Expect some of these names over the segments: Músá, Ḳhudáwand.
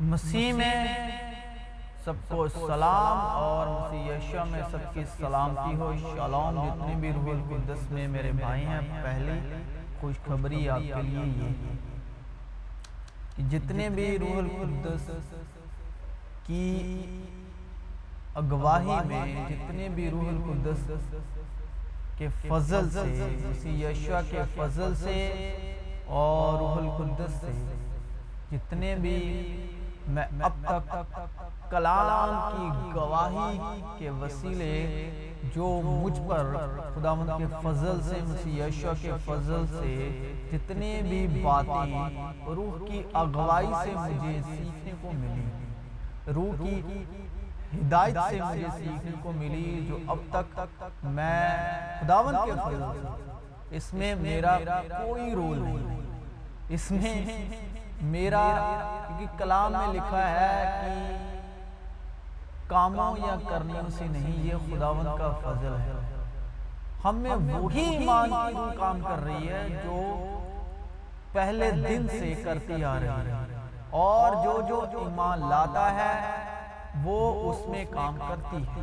مسیح میں سب کو سلام اور مسیح یشوع میں سب کی سلامتی ہو۔ شالوم، جتنے بھی روح القدس میں میرے بھائی ہیں، پہلی خوشخبری آپ کے لیے یہ ہے کہ جتنے بھی روح القدس کی اگواہی میں، جتنے بھی روح القدس کے فضل سے، مسیح یشوع کے فضل سے اور روح القدس سے، جتنے بھی میں اب تک کلام کی گواہی کے وسیلے جو مجھ پر خداوند کے فضل سے، مسیح یشوع کے فضل سے جتنے بھی باتیں روح کی اغوائی سے مجھے سیکھنے کو ملی، روح کی ہدایت سے مجھے سیکھنے کو ملی، جو اب تک میں خداوند کے فضل سے، اس میں میرا کوئی رول نہیں، اس میں میرا، کیونکہ کلام میں لکھا ہے کہ کاموں یا کرنیوں سے نہیں، یہ خداوند کا فضل ہے۔ ہم میں وہی ایمان کی روح کام کر رہی ہے جو پہلے دن سے کرتی آ رہی ہے، اور جو ایمان لاتا ہے وہ اس میں کام کرتی ہے،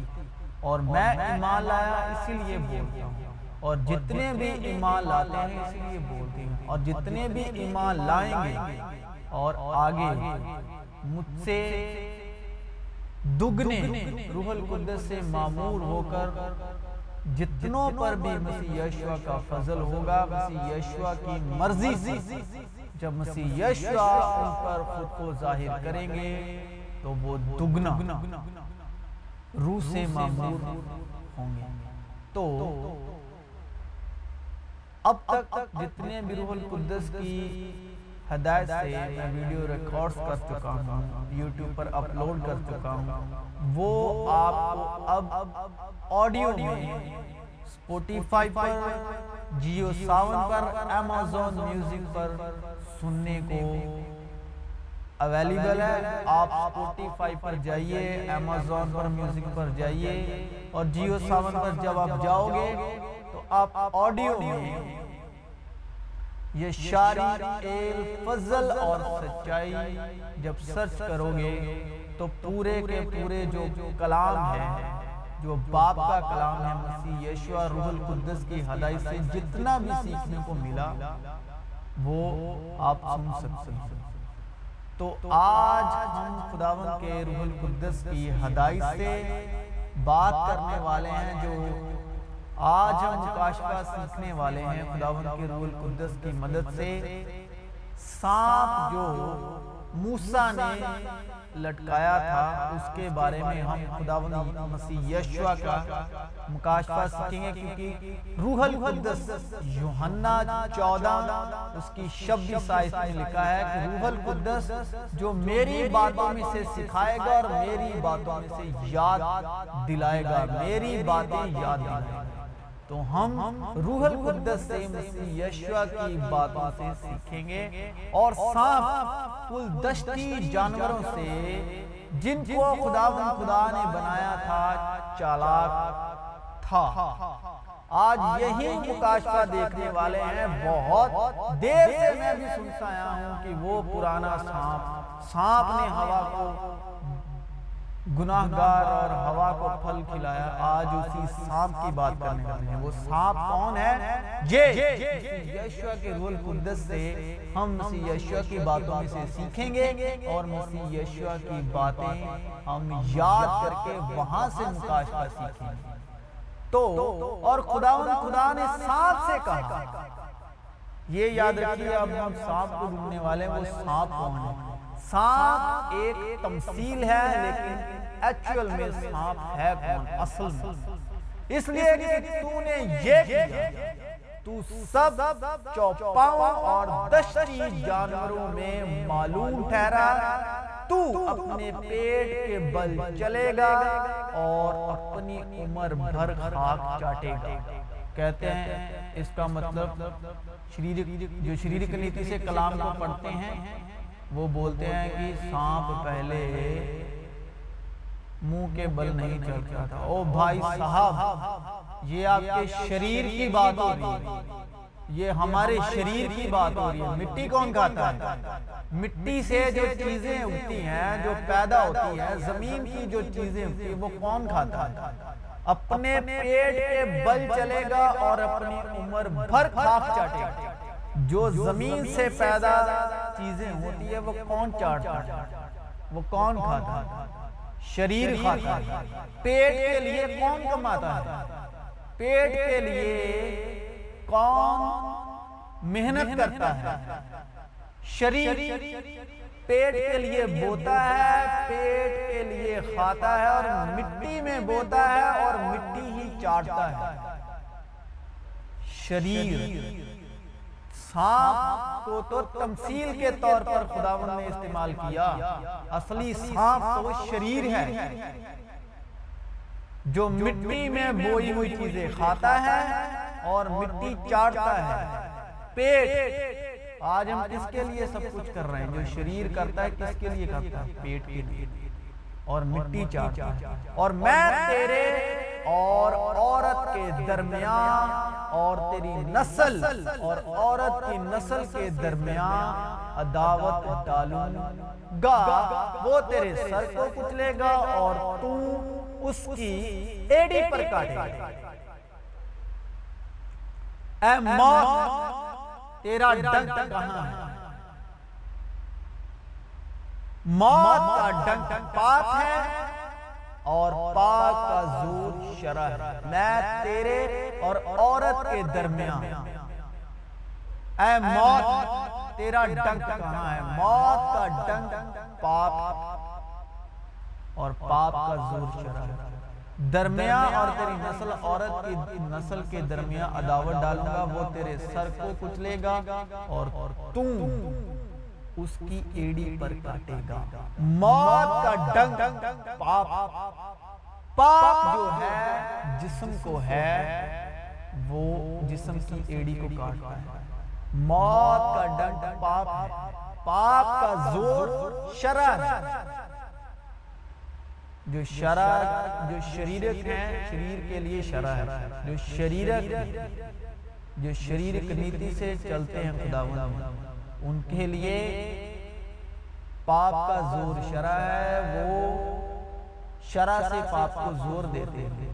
اور میں ایمان لایا اسی لیے بولتا ہوں، اور جتنے بھی ایمان لاتے ہیں اس لیے بولتے ہیں، اور جتنے بھی ایمان لائیں گے اور آگے مجھ سے دگنے روح القدس سے معمور ہو کر جتنوں پر بھی مسیح یشوع کا فضل ہوگا، مسیح یشوع کی مرضی سے جب مسیح یشوع ان پر خود کو ظاہر کریں گے تو وہ دگنا روح سے معمور ہوں گے۔ تو اب تک جتنے بھی روح القدس کی ہدایت سے میں ویڈیو ریکارڈز کر چکا ہوں، یوٹیوب پر اپلوڈ کر چکا ہوں، وہ آپ کو اب آڈیو میں اسپوٹیفائی پر، جیو ساون پر، امیزون میوزک پر سننے کو اویلیبل ہے۔ آپ اسپوٹیفائی پر جائیے، امیزون پر میوزک پر جائیے، اور جیو ساون پر جب آپ جاؤ گے تو آپ آڈیو میں یہ شاری فضل اور سچائی جب سرچ کرو گے تو پورے کے پورے جو کلام ہے، جو باپ کا کلام ہے، مسیح یشوع روح القدس کی ہدایت سے جتنا بھی سیکھنے کو ملا وہ آپ سن سکتے ہیں۔ تو آج ہم خداوند کے روح القدس کی ہدایت سے بات کرنے والے ہیں، جو آج ہم مکاشفہ سیکھنے والے ہیں خداوند کے روح القدس کی مدد سے۔ سانپ جو موسیٰ نے لٹکایا تھا، اس کے بارے میں ہم خداوند مسیح یشوع کا مکاشفہ سیکھیں گے، کیونکہ روح القدس یوحنا 14 اس کی 26 آیت میں لکھا ہے کہ روح القدس جو میری باتوں میں سے سکھائے گا اور میری باتوں میں سے یاد دلائے گا، میری باتیں یاد دلائے گا۔ تو ہم روح القدس سے مسیح یشوع کی باتوں سے سیکھیں گے، اور سانپ کل دشتی جانوروں سے، جن کو خداوند خدا نے بنایا تھا، چالاک تھا۔ آج یہی مکاشفہ دیکھنے والے ہیں۔ بہت دیر سے میں بھی سنتا آیا ہوں کہ وہ پرانا سانپ نے ہوا کو گناہگار اور ہوا کو پھل کھلایا۔ آج اسی سانپ کی بات کرنے والے ہیں۔ وہ سانپ کون ہے؟ مسیح یشوع کے روح القدس سے ہم مسیح یشوع کی باتوں میں سے سیکھیں گے، اور مسیح یشوع کی باتیں ہم یاد کر کے وہاں سے مکاشفہ سیکھیں گے۔ تو اور خداوند خدا نے سانپ سے کہا، یہ یاد رکھیے اب ہم سانپ کو ڈھونڈنے والے ہیں، وہ سانپ کون ہے؟ سانپ ایک تمثیل ہے، لیکن ایکچول میں سانپ ہے کون اصل میں؟ اس لیے کہ تو نے یہ کیا، تو سب چوپاؤں اور دشتی جانوروں میں معلوم ٹھہرا، تو اپنے پیٹ کے بل چلے گا اور اپنی عمر بھر خاک چاٹے گا۔ کہتے ہیں اس کا مطلب، جو شریرک نیتی سے کلام کو پڑھتے ہیں وہ بولتے ہیں کہ سانپ پہلے منہ کے بل نہیں چلتا تھا۔ او بھائی صاحب، یہ آپ کے شریر کی بات ہو رہی ہے، یہ ہمارے شریر کی بات ہو رہی ہے۔ مٹی کون کھاتا ہے؟ مٹی سے جو چیزیں اگتی ہیں، جو پیدا ہوتی ہیں، زمین کی جو چیزیں اگتی ہیں، وہ کون کھاتا ہے؟ اپنے پیٹ کے بل چلے گا اور اپنی عمر بھر خاک چاٹے گا۔ جو زمین سے پیدا چیزیں ہوتی ہیں وہ کون چاٹتا ہے، وہ کون کھاتا ہے؟ شریر کھاتا ہے۔ پیٹ کے لیے کون کماتا ہے؟ پیٹ کے لیے کون محنت کرتا ہے؟ شریر۔ پیٹ کے لیے بوتا ہے، پیٹ کے لیے کھاتا ہے، اور مٹی میں بوتا ہے اور مٹی ہی چاٹتا ہے۔ شریر سانپ کو تو تمثیل کے طور پر خداوند نے استعمال کیا، اصلی سانپ تو شریر ہے جو مٹی میں بوئی ہوئی چیزیں کھاتا ہے اور مٹی چاٹتا ہے۔ پیٹ، آج ہم کس کے لیے سب کچھ کر رہے ہیں؟ جو شریر کرتا ہے کس کے لیے کرتا ہے؟ پیٹ کے لیے، اور مٹی چاٹتا ہے۔ اور میں تیرے اور عورت کے درمیان، اور تیری نسل اور عورت کی نسل کے درمیان عداوت ڈالوں گا، وہ تیرے سر کو کچلے گا اور تو اس کی ایڑی پر کاٹے گا۔ اے موت، تیرا ڈنک کہاں ہے؟ موت کا ڈنک پاک ہے اور پاک کا زور شرع ہے۔ میں تیرے اور عورت کے درمیان، اے موت تیرا ڈنک کہاں ہے؟ موت کا ڈنک پاپ اور پاپ کا زور شرع ہے۔ درمیان اور تیری نسل عورت کی نسل کے درمیان عداوت ڈالوں گا، وہ تیرے سر کو کچلے گا اور تو اس کی ایڑی پر کاٹے گا۔ موت کا ڈنک پاپ، پاپ جو ہے جسم کو ہے، وہ جسم کی ایڑی کو کاٹتا ہے۔ موت کا ڈنک پاپ، پاپ کا زور شرع ہے۔ جو شرع، جو شریرک ہے، شریر کے لیے شرع ہے۔ جو شریرک، جو شریرک نیتی سے چلتے ہیں خداوند، ان کے لیے پاپ کا زور شرع ہے۔ وہ شرع سے پاپ کو زور دیتے ہیں۔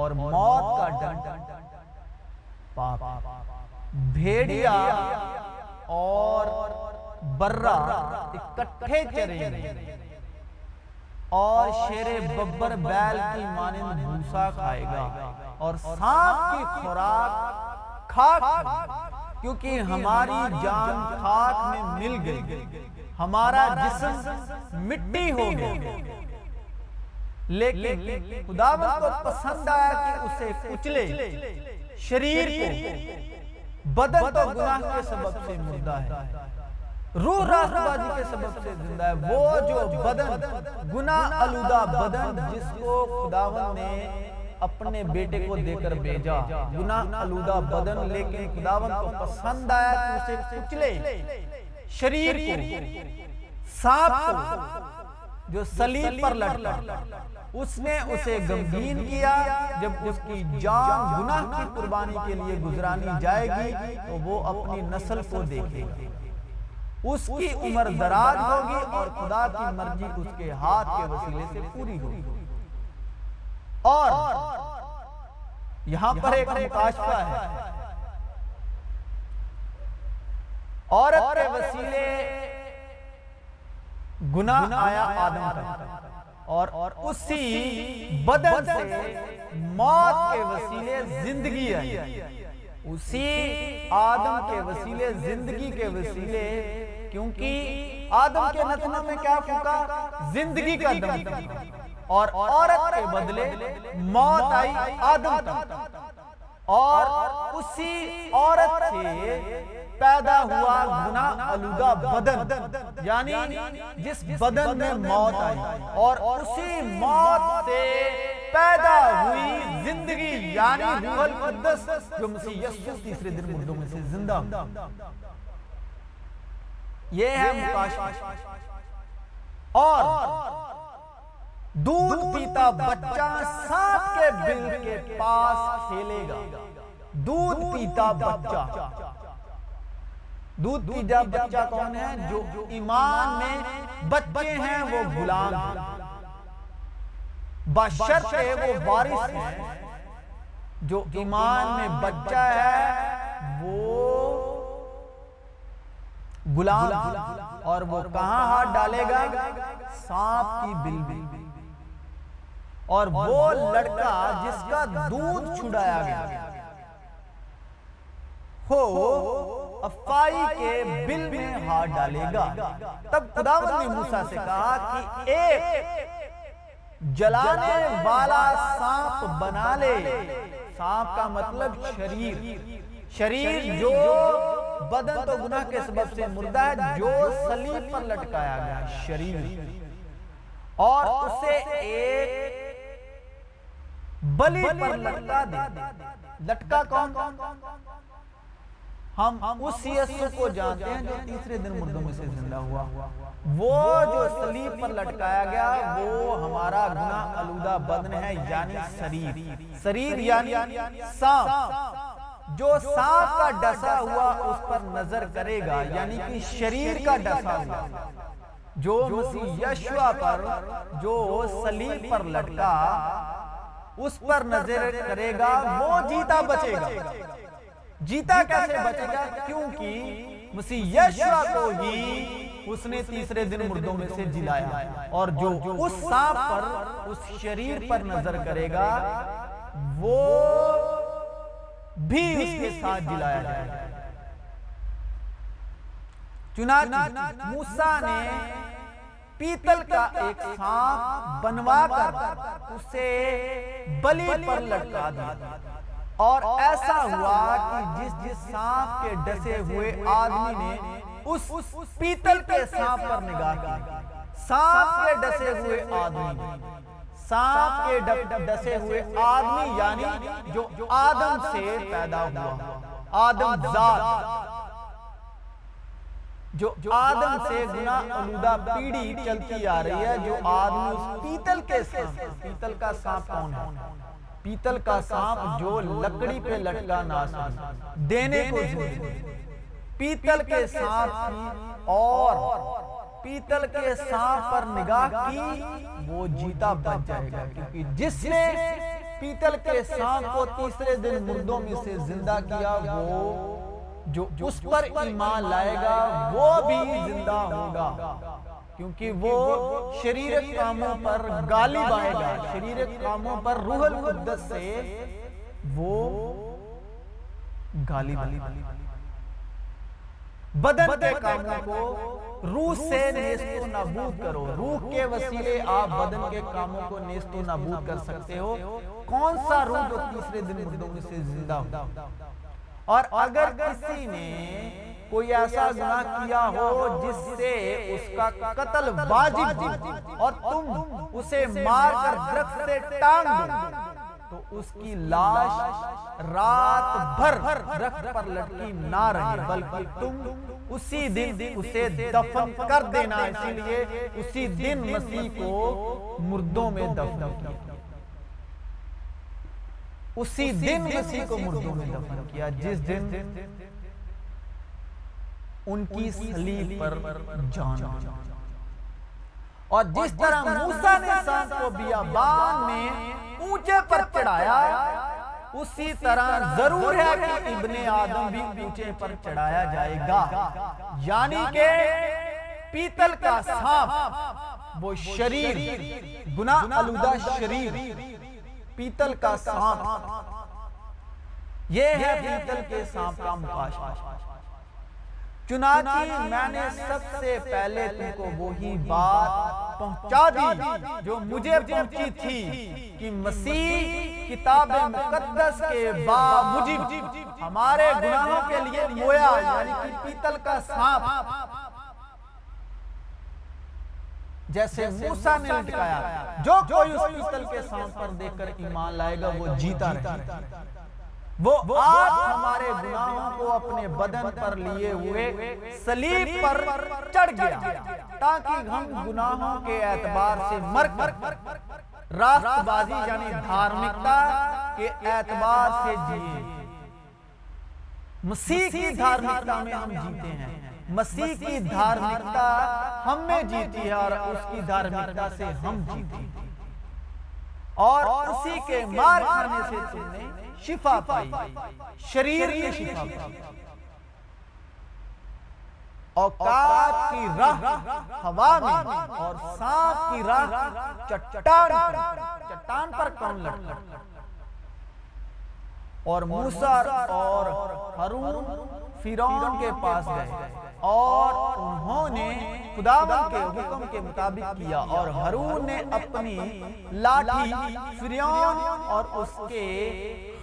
اور موت کا ڈنک پاپ، بھیڑیا اور برہ اکٹھے چریں گے اور شیر ببر بیل کی مانند بھوسا کھائے گا اور سانپ کی خوراک خاک، کیونکہ ہماری جان خاک میں مل گئی، ہمارا جسم مٹی ہو گیا، لیکن خداوند کو پسند آیا کہ اسے کچلے، شریر کو۔ بدن تو گناہ کے سبب سے مردہ ہے، روح راست بازی کے سبب سے زندہ ہے۔ وہ جو بدن، گناہ آلودہ بدن جس کو خداوند نے اپنے بیٹے کو دے کر بھیجا، گناہ آلودہ بدن، لیکن خداوند کو پسند آیا کہ اسے کچلے، شریر کو، سانپ کو جو صلیب پر لٹکا۔ اس نے اسے غمگین کیا۔ جب اس کی جان گناہ کی قربانی کے لیے گزرانی جائے گی تو وہ اپنی نسل کو دیکھے گا، اس کی عمر دراز ہوگی اور خدا کی مرضی اس کے ہاتھ کے وسیلے سے پوری ہوگی۔ اور یہاں پر ایک مکاشفہ ہے، عورت کے وسیلے گناہ آیا آدم تک، اور اسی بدن سے موت کے وسیلے زندگی آئی، اسی آدم کے وسیلے زندگی کے وسیلے، کیونکہ آدم کے نتنہ میں کیا پھونکا؟ زندگی کا دم پھونکا، اور عورت کے بدلے موت آئی آدم تک، اور اسی عورت سے پیدا ہوا گناہ آلودہ بدن، یعنی جس بدن میں موت آئی، اور اسی موت سے پیدا ہوئی زندگی، یعنی روح القدس جو مسیح یسوع تیسرے دن مردوں میں سے زندہ ہوا۔ یہ ہے مکاشفہ۔ اور دودھ پیتا بچہ سانپ کے بل کے پاس کھیلے گا۔ دودھ پیتا بچہ، دودھ پیتا بچہ کون ہے؟ جو ایمان میں بچے ہیں وہ غلام ہیں، بشرط وہ وارث ہیں۔ جو ایمان میں بچہ ہے وہ غلام، اور وہ کہاں ہاتھ ڈالے گا؟ سانپ کی بلبل میں۔ اور وہ لڑکا جس کا دودھ چھڑایا گیا ہو افائی کے بل میں ہاتھ ڈالے گا۔ تب خداوند نے موسیٰ سے کہا کہ ایک جلانے والا سانپ بنا لے۔ سانپ کا مطلب شریر جو بدن تو گناہ کے سبب سے مردہ ہے، جو صلیب پر لٹکایا گیا شریر، اور اسے ایک بلی پر لٹکا دے۔ لٹکا کون؟ ہم اس یسوع کو جانتے ہیں جو تیسرے دن مردوں میں سے زندہ ہوا۔ وہ جو صلیب پر لٹکایا گیا وہ ہمارا گناہ آلودہ بدن ہے، یعنی شریر یعنی سانپ۔ جو سانپ کا ڈسا ہوا اس پر نظر کرے گا، یعنی کہ شریر کا ڈسا ہوا جو مسیح یشوع پر، جو صلیب پر لٹکا، اس پر نظر کرے گا، وہ جیتا بچے گا۔ جیتا کیسے بچے گا؟ کیونکہ مسیح یشوع کو ہی اس نے تیسرے دن مردوں میں سے جلایا، اور جو اس سانپ پر، اس شریر پر نظر کرے گا وہ بھی اس کے ساتھ جلایا جائے گا۔ چنانچہ موسیٰ نے پیتل کا ایک سانپ بنوا کر اسے بلی پر لٹکا دیا، اور ایسا ہوا کہ جس سانپ کے ڈسے ہوئے آدمی نے اس پیتل کے سانپ پر نگاہ کی، سانپ کے ڈسے ہوئے آدمی، سانپ کے ڈسے ہوئے آدمی یعنی جو آدم سے پیدا ہوا، آدم ذات، جو آدم سے گناہ آلودہ پیڑھی چلتی آ رہی ہے، جو آدمی اس پیتل کے سانپ۔ پیتل کا سانپ کون ہے؟ پیتل کا سانپ جو لکڑی پہ لٹکا نہ دینے کو پیتل کے سانپ، اور پیتل کے سانپ پر نگاہ کی، وہ جیتا بچ جائے گا، کیونکہ جس نے پیتل کے سانپ کو تیسرے دن مردوں میں سے زندہ کیا، وہ جو اس پر ایمان لائے گا وہ بھی زندہ ہوگا، کیونکہ وہ شریرک کاموں پر غالب آئے گا۔ شریرک کاموں پر روح القدس سے وہ غالب آئے گا۔ بدن کے کاموں کو روح سے نیست و نابود کرو، روح کے وسیلے آپ بدن کے کاموں کو نیست و نابود کر سکتے ہو۔ کون سا روح؟ جو تیسرے دن مردوں میں سے زندہ ہو۔ اور اگر کسی نے کوئی ایسا گناہ کیا ہو جس سے اس کا قتل واجب ہو، اور تم اسے مار کر درخت سے ٹانگ دو، تو اس کی لاش رات بھر درخت پر لٹکی نہ رہے، بلکہ تم اسی دن اسے دفن کر دینا۔ اسی لیے اسی دن مسیح کو مردوں میں دفن کیا، اسی دن مسیح کو مردوں میں دفن کیا جس دن ان کی صلیب پر جان۔ اور جس طرح موسیٰ نے سانپ کو بیابان میں اونچے پر چڑھایا، اسی طرح ضرور ہے کہ ابن آدم بھی اونچے پر چڑھایا جائے گا، یعنی کہ پیتل کا سانپ وہ شریر، گناہ آلودہ شریر، پیتل کا سانپ، یہ ہے پیتل کے سانپ کا مقابلہ۔ چنانچہ میں نے سب سے پہلے تم کو وہی بات پہنچا دی جو مجھے پہنچی تھی، کہ مسیح کتاب مقدس کے باموجب ہمارے گناہوں کے لیے مویا، یعنی کہ پیتل کا سانپ، جیسے موسیٰ نے لٹکایا۔ جو کوئی اس پیتل کے سانپ پر دیکھ کر ایمان لائے گا وہ جیتا رہے گا۔ وہ آج ہمارے گناہوں کو اپنے بدن پر لیے ہوئے صلیب پر چڑھ گیا، تاکہ ہم گناہوں کے اعتبار سے مر کر راست بازی یعنی دھارمکتا کے اعتبار سے جیے۔ مسیح کی دھارمکتا میں ہم جیتے ہیں، مسیح کی دھارمکتا ہم میں جیتی ہے اور اس کی دھارمکتا سے ہم جیتے ہیں، اور اسی کے مار کھانے سے تم نے شفا پائی، شریر کی شفا پائی۔ اوقات کی راہ ہوا میں اور سانپ کی راہ چٹان پر کون لڑتا؟ اور موسیٰ اور ہارون فرعون کے پاس گئے اور انہوں نے خداوند کے حکم کے مطابق کیا، اور ہارون نے اپنی لاٹھی فرعون اور اس کے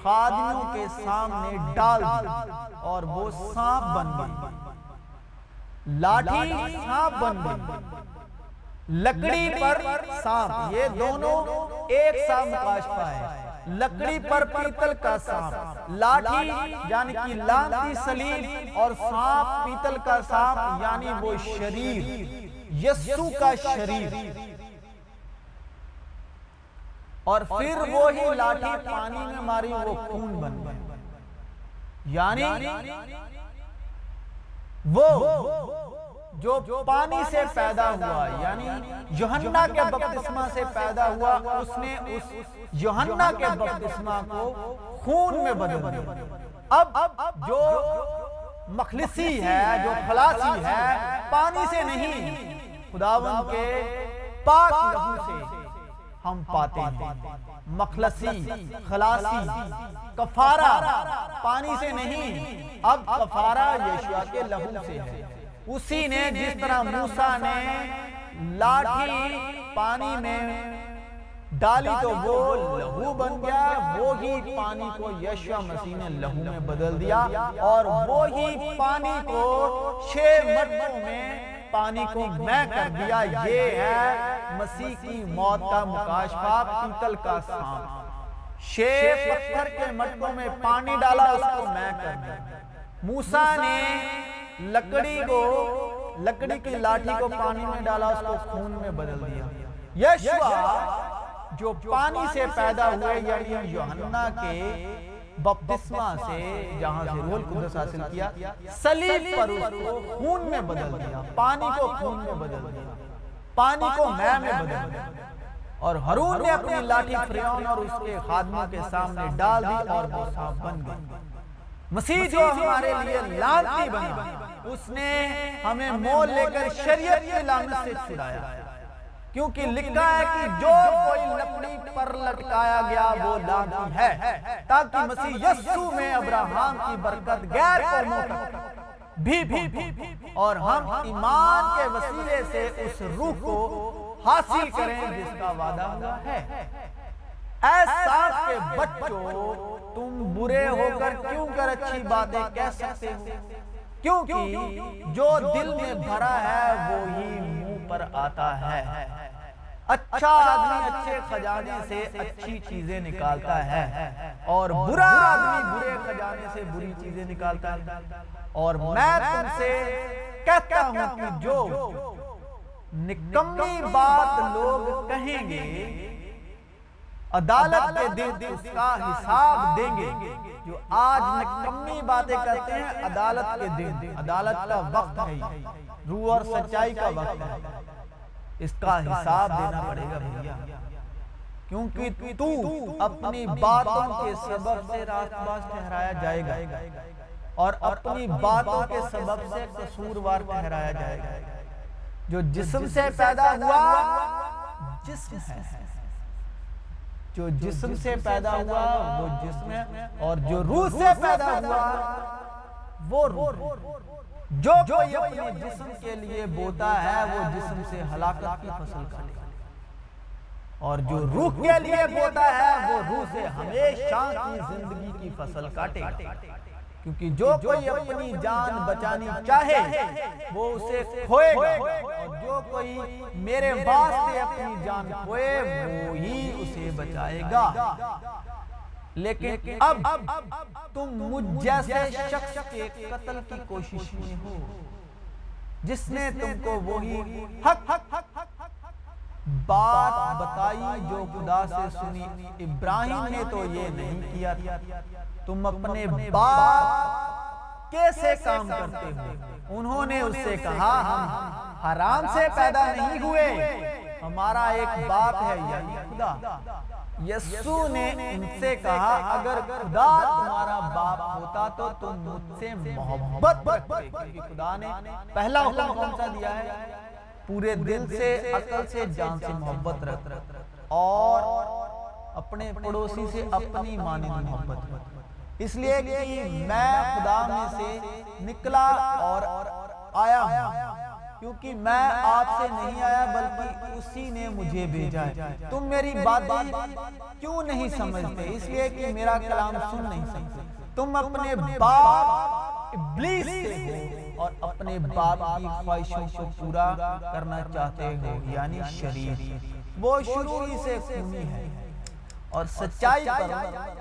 خادموں کے سامنے ڈال دی اور وہ سانپ بن گئی، لاٹھی سانپ بن گئی، لکڑی پر سانپ، یہ دونوں ایک ساتھ مکاشفہ ہے، لکڑی پر پیتل کا سانپ، لاٹھی یعنی کہ لامتی صلیب اور سانپ پیتل کا سانپ یعنی وہ شریر، یسوع کا شریر۔ اور پھر وہی لاٹھی پانی میں ماری، وہ خون بن گئی، یعنی وہ جو پانی سے پیدا ہوا، یعنی یوحنا کے بپتسمہ سے پیدا ہوا، اس نے اس یوحنا کے بپتسمہ کو خون میں بدل دیا۔ اب جو مخلصی ہے، جو خلاصی ہے، پانی سے نہیں، خداوند کے پاک لہو سے ہم پاتے ہیں۔ مخلصی، خلاصی، کفارہ پانی سے نہیں، اب کفارہ یشوع کے لہو سے ہے۔ اسی نے جس طرح موسیٰ نے لاٹھی پانی میں ڈالی تو وہ لہو بن گیا، وہی پانی کو یشوع مسیح نے لہو میں بدل دیا، اور وہی پانی کو 6 مٹکوں میں پانی کو میں کر دیا۔ یہ ہے مسیح کی موت کا مکاشفہ، پیتل کا سانپ، 6 پتھر کے مٹکوں میں پانی ڈالا، اس کو میں کر دیا۔ موسیٰ نے لکڑی کی لاٹھی کو پانی میں ڈالا، اس کو خون میں بدل دیا۔ یشوع جو پانی سے پیدا ہوئے، یعنی یوحنا کے بپتسمہ سے جہاں سے روح القدس حاصل کیا، صلیب پر اس کو خون میں بدل دیا، پانی کو خون میں بدل دیا، پانی کو مے میں بدل دیا، اور ہارون نے اپنی لاٹھی فرعون اور اس کے خادموں کے سامنے ڈال دی اور وہ سانپ بن گئی۔ مسیح جو ہمارے لیے لعنتی بنا، اس نے ہمیں مول لے کر شریعت کی لعنت سے چھڑایا، کیونکہ لکھا ہے کہ جو کوئی لکڑی پر لٹکایا گیا وہ لعنتی ہے، تاکہ مسیح یسوع میں ابراہم کی برکت غیر قوموں تک بھی اور ہم ایمان کے وسیلے سے اس روح کو حاصل کریں جس کا وعدہ ہوا ہے۔ اے سانپ کے بچوں، تم برے ہو کر کیوں کر اچھی باتیں کہہ سکتے ہو، کیونکہ جو دل میں بھرا ہے وہی منہ پر آتا ہے۔ اچھا آدمی اچھے خزانے سے اچھی چیزیں نکالتا ہے، اور برا آدمی برے خزانے سے بری چیزیں نکالتا ہے۔ اور میں تم سے کہتا ہوں کہ جو نکمی بات لوگ کہیں گے، عدالت کے دن اس کا حساب دیں گے۔ جو آج نکمی باتیں کرتے ہیں، عدالت کے دن، عدالت کا وقت ہے، روح اور سچائی کا وقت ہے، اس کا حساب دینا پڑے گا بھیا، کیونکہ تو اپنی باتوں کے سبب سے راست باز ٹھہرایا جائے گا، اور اپنی باتوں کے سبب سے قصوروار ٹھہرایا جائے گا۔ جو جسم سے پیدا ہوا جسم ہے، جو جسم سے پیدا ہوا وہ جسم ہے، اور جو روح سے پیدا ہوا وہ روح۔ جو کوئی اپنے جسم کے لیے بوتا ہے وہ جسم سے ہلاکت کی فصل کھائے گا، اور جو روح کے لیے بوتا ہے وہ روح سے ہمیشہ کی زندگی کی فصل کاٹے گا، کیونکہ جو کوئی اپنی جان بچانی چاہے وہ اسے کھوئے گا، اور جو کوئی میرے واسطے اپنی جان کھوئے وہ ہی اسے بچائے گا۔ لیکن اب تم مجھ جیسے شخص کے قتل کی کوشش میں ہو، جس نے تم کو وہی بات بتائی جو خدا سے سنی، ابراہیم نے تو یہ نہیں کیا تھا۔ تم اپنے باپ کیسے کام کرتے ہو؟ انہوں نے اس سے کہا ہم حرام سے پیدا نہیں ہوئے، ہمارا ایک باپ ہے یعنی خدا۔ یسوع نے ان سے کہا اگر خدا تمہارا باپ ہوتا تو تم مجھ سے محبت کرتے، کیونکہ خدا نے پہلا حکم کون سا دیا ہے؟ پورے دل سے، عقل سے، جان سے محبت رکھ اور اپنے پڑوسی سے اپنی مانند محبت رکھ۔ اس لیے کہ میں خدا میں سے نکلا اور آیا ہوں، کیونکہ میں آپ سے نہیں آیا بلکہ اسی نے مجھے بھیجا ہے۔ تم میری باتیں کیوں نہیں سمجھتے؟ اس لیے کہ میرا کلام سن نہیں سکتے۔ تم اپنے باپ ابلیس سے ہو اور اپنے باپ کی خواہشوں کو پورا کرنا چاہتے ہو، یعنی شریف۔ وہ شروع ہی سے خونی ہے اور سچائی پر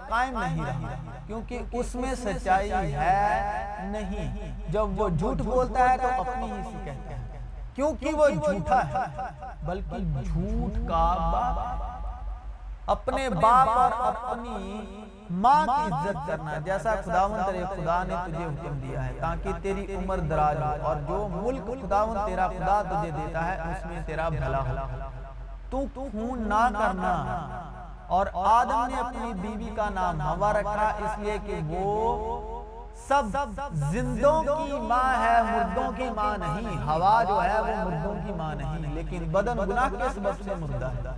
قائم نہیں رہا، کیونکہ اس میں سچائی ہے نہیں۔ جب وہ جھوٹ بولتا ہے تو اپنی ہی سے کہتا ہے، کیونکہ وہ جھوٹا ہے بلکہ جھوٹ کا باپ۔ اپنے باپ اور اپنی ماں کی عزت کرنا جیسا خداوند تیرے خدا نے تجھے حکم دیا ہے، تاکہ تیری عمر دراز ہو اور جو ملک خداوند تیرا خدا تجھے دیتا ہے اس میں تیرا بھلا ہو۔ تو خون نہ کرنا، اور آدم نے اپنی بیوی کا نام ہوا رکھا اس لیے کہ وہ سب زندوں کی ماں ہے، مردوں کی ماں نہیں۔ ہوا جو ہے وہ مردوں کی ماں نہیں، لیکن بدن گناہ کے سبب سے مردہ ہے،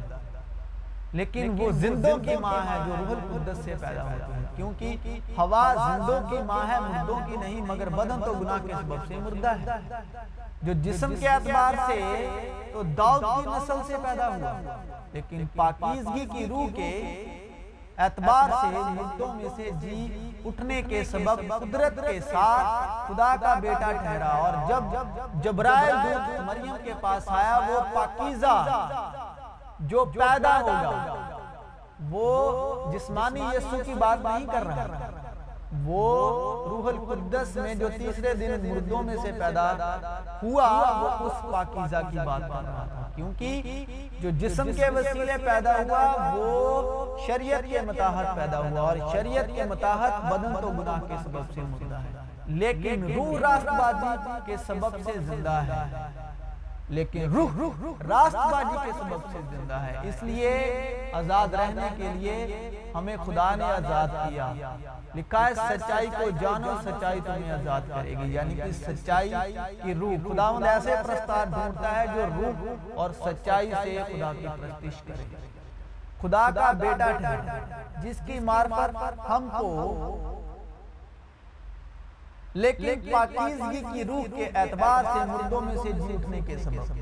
لیکن وہ زندوں کی ماں ہے جو روح القدس سے پیدا ہوتی ہے۔ کیونکہ ہوا زندوں کی ماں ہے، مردوں کی نہیں، مگر بدن تو گناہ کے سبب سے مردہ ہے۔ جو جسم کے اعتبار سے تو داؤد کی نسل سے پیدا ہوا، لیکن پاکیزگی کی روح کے اعتبار سے مردوں میں سے جی اٹھنے کے سبب قدرت کے ساتھ خدا کا بیٹا ٹھہرا۔ اور جب جبرائیل دودھ مریم کے پاس آیا، وہ پاکیزہ جو پیدا ہوگا، وہ جسمانی یسوع کی بات نہیں کر رہا، وہ روح القدس میں جو تیسرے دن مردوں میں سے پیدا ہوا، وہ اس پاکیزہ کی بات کر رہا تھا۔ کیونکہ جو جسم کے وسیلے پیدا ہوا وہ شریعت کے مطابق پیدا ہوا، اور شریعت کے مطابق بدن تو گناہ کے سبب سے مردہ ہے، لیکن روح راست بازی کے سبب سے زندہ ہے، لیکن روح راست بازی کے سبب سے زندہ ہے۔ اس لیے آزاد رہنے کے لیے ہمیں خدا نے آزاد کیا۔ لکھا ہے سچائی کو جانو، سچائی تمہیں آزاد کرے گی، یعنی کہ سچائی کی روح۔ خداوند ایسے پرستار ڈھونڈتا ہے جو روح اور سچائی سے خدا کی پرستش کرے، خدا کا بیٹا ٹھہرے، جس کی معرفت ہم کو لیکن پاکیزگی کی روح کے اعتبار سے مردوں میں سے جی اٹھنے کے سبب،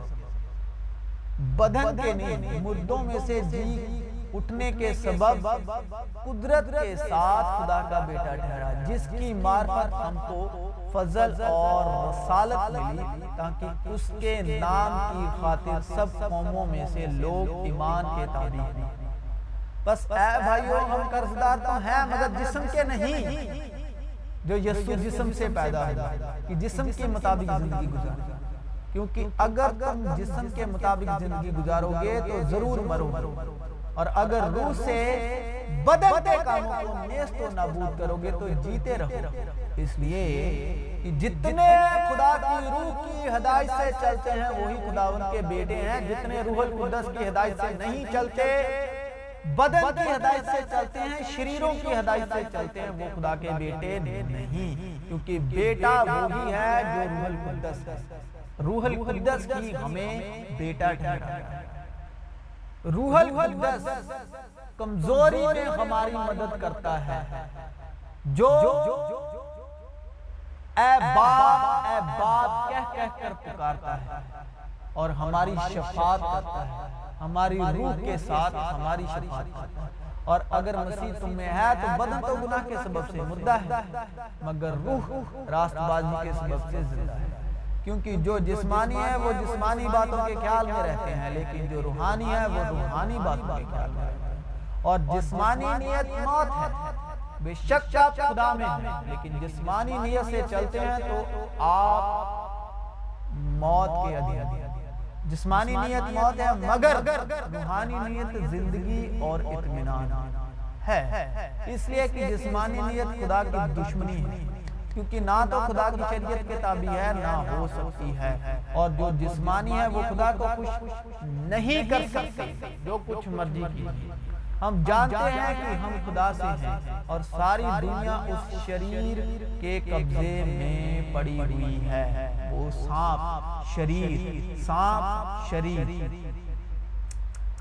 بدن کے نہیں، مردوں میں سے جی اٹھنے کے سبب قدرت کے ساتھ خدا کا بیٹا ٹھہرا، جس کی معرفت ہم کو فضل اور رسالت ملی، تاکہ اس کے نام کی خاطر سب قوموں میں سے لوگ ایمان کے تابع ہوں۔ بس اے بھائیو، ہم قرض دار تو ہیں مگر جسم کے نہیں، جو یسوع جسم سے پیدا ہوا کہ جسم کے مطابق زندگی گزارو، کیونکہ اگر تم جسم کے مطابق زندگی گزارو گے تو ضرور مرو، اور اگر روح سے بدن کے کاموں کو نیست و نابود کرو گے تو جیتے رہو۔ اس لیے کہ جتنے خدا کی روح کی ہدایت سے چلتے ہیں وہی خداوند کے بیٹے ہیں، جتنے روح القدس کی ہدایت سے نہیں چلتے، بدن کی ہدایت سے چلتے ہیں، شریروں کی ہدایت سے چلتے ہیں، وہ خدا کے بیٹے نہیں، کیونکہ بیٹا وہی ہے جو روح القدس ہے۔ روح القدس کی ہمیں بیٹا ٹھہرا۔ روح القدس کمزوری میں ہماری مدد کرتا ہے، جو اے باپ کہہ کر پکارتا ہے اور ہماری شفاعت کرتا ہے، ہماری روح کے ساتھ ہماری شفاعت کرتا ہے۔ اور اگر مسیح تم میں ہے تو بدن تو گناہ کے سبب سے مردہ ہے، مگر روح راست بازی کے سبب سے زندہ ہے، کیونکہ جو جسمانی ہے وہ جسمانی باتوں کے خیال میں رہتے ہیں، لیکن جو روحانی ہے وہ روحانی باتوں کے خیال میں رہتے ہیں۔ اور جسمانی نیت موت ہے، بے شک آپ خدا میں ہیں، لیکن جسمانی نیت سے چلتے ہیں تو آپ موت کے ادھی ہیں۔ جسمانی نیت موت ہے مگر روحانی نیت زندگی اور اطمینان ہے، اس لیے کہ جسمانی نیت خدا کی دشمنی ہے کیونکہ نہ تو خدا کی شریعت کے تابع ہے نہ ہو سکتی ہے، اور جو جسمانی ہے وہ خدا کو خوش نہیں کر سکتی، جو کچھ مرضی کی۔ ہم جانتے ہیں کہ ہم خدا سے ہیں اور ساری دنیا اس شریر کے قبضے میں پڑی ہوئی ہے، وہ سانپ شریر۔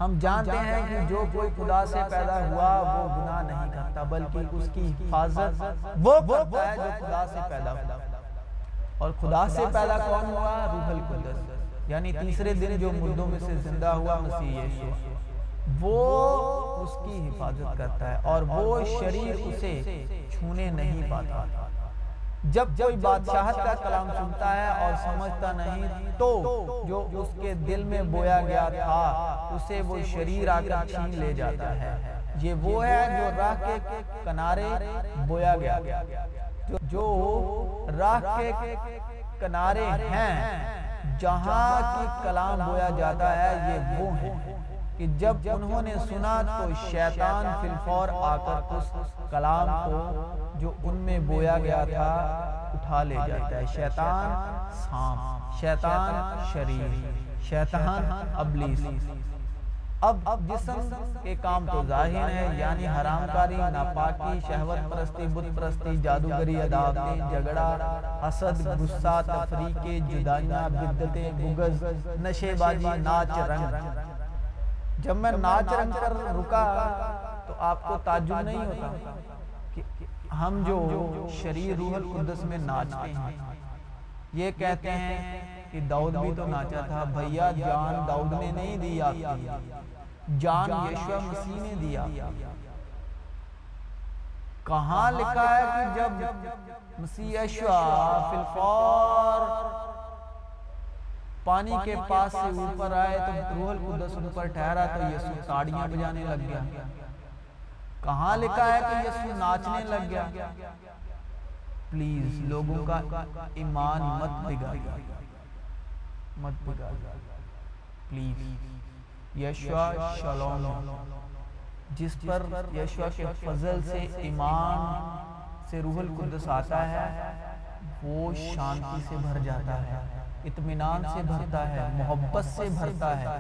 ہم جانتے ہیں کہ جو کوئی خدا سے پیدا ہوا وہ گناہ نہیں کرتا، بلکہ اس کی حفاظت وہ کرتا ہے جو خدا سے پیدا ہوا۔ اور خدا سے پیدا کون ہوا؟ روح القدس، یعنی تیسرے دن جو مردوں میں سے زندہ ہوا مسیح یسوع، وہ اس کی حفاظت کرتا ہے اور وہ شریر اسے چھونے نہیں پاتا۔ جب کوئی بادشاہت کا کلام سنتا ہے اور سمجھتا نہیں تو جو اس کے دل میں بویا گیا تھا اسے وہ شریر آ کر چھین لے جاتا ہے۔ یہ وہ ہے جو راہ کے کنارے بویا گیا، جو راہ کے کنارے ہیں جہاں کی کلام بویا جاتا ہے، یہ وہ ہیں کہ جب انہوں نے سنا تو شیطان فی الفور آ کر اس کلام کو جو ان میں بویا گیا تھا اٹھا لے جاتا ہے۔ شیطان سانپ، شیطان شریر، شیطان ابلیس۔ اب جسم کے کام تو ظاہر ہے، یعنی حرام کاری، ناپاکی، شہوت پرستی، بت پرستی، جادوگری، عداوتیں، جھگڑا، حسد، غصہ، تفریقیں، جدائیاں، بدعتیں، بغض، نشے بازی، ناچ رنگ۔ جب میں ناچ رنگ پر رکا تو آپ کو تعجب نہیں ہوتا کہ ہم جو شریر روح القدس میں ناچتے ہیں، یہ کہتے ہیں کہ داؤد بھی تو ناچا تھا۔ بھیا، جان داؤد نے نہیں دی آپ کی، جان یسوع مسیح نے دی آپ کی۔ کہاں لکھا ہے کہ جب مسیح یسوع فی الفور پانی کے پاس سے اوپر آئے تو روح القدس ان پر ٹھہرا تو یسوع تاڑیاں بجانے لگ گیا۔ کہاں لکھا ہے کہ یسوع ناچنے لگ گیا؟ پلیز لوگوں کا ایمان مت بگاڑو، مت بگاڑو پلیز۔ یسوع شلوم، جس پر یسوع کے فضل سے، ایمان سے روح القدس آتا ہے، وہ شانتی سے بھر جاتا ہے، اطمینان سے بھرتا ہے، محبت سے بھرتا ہے،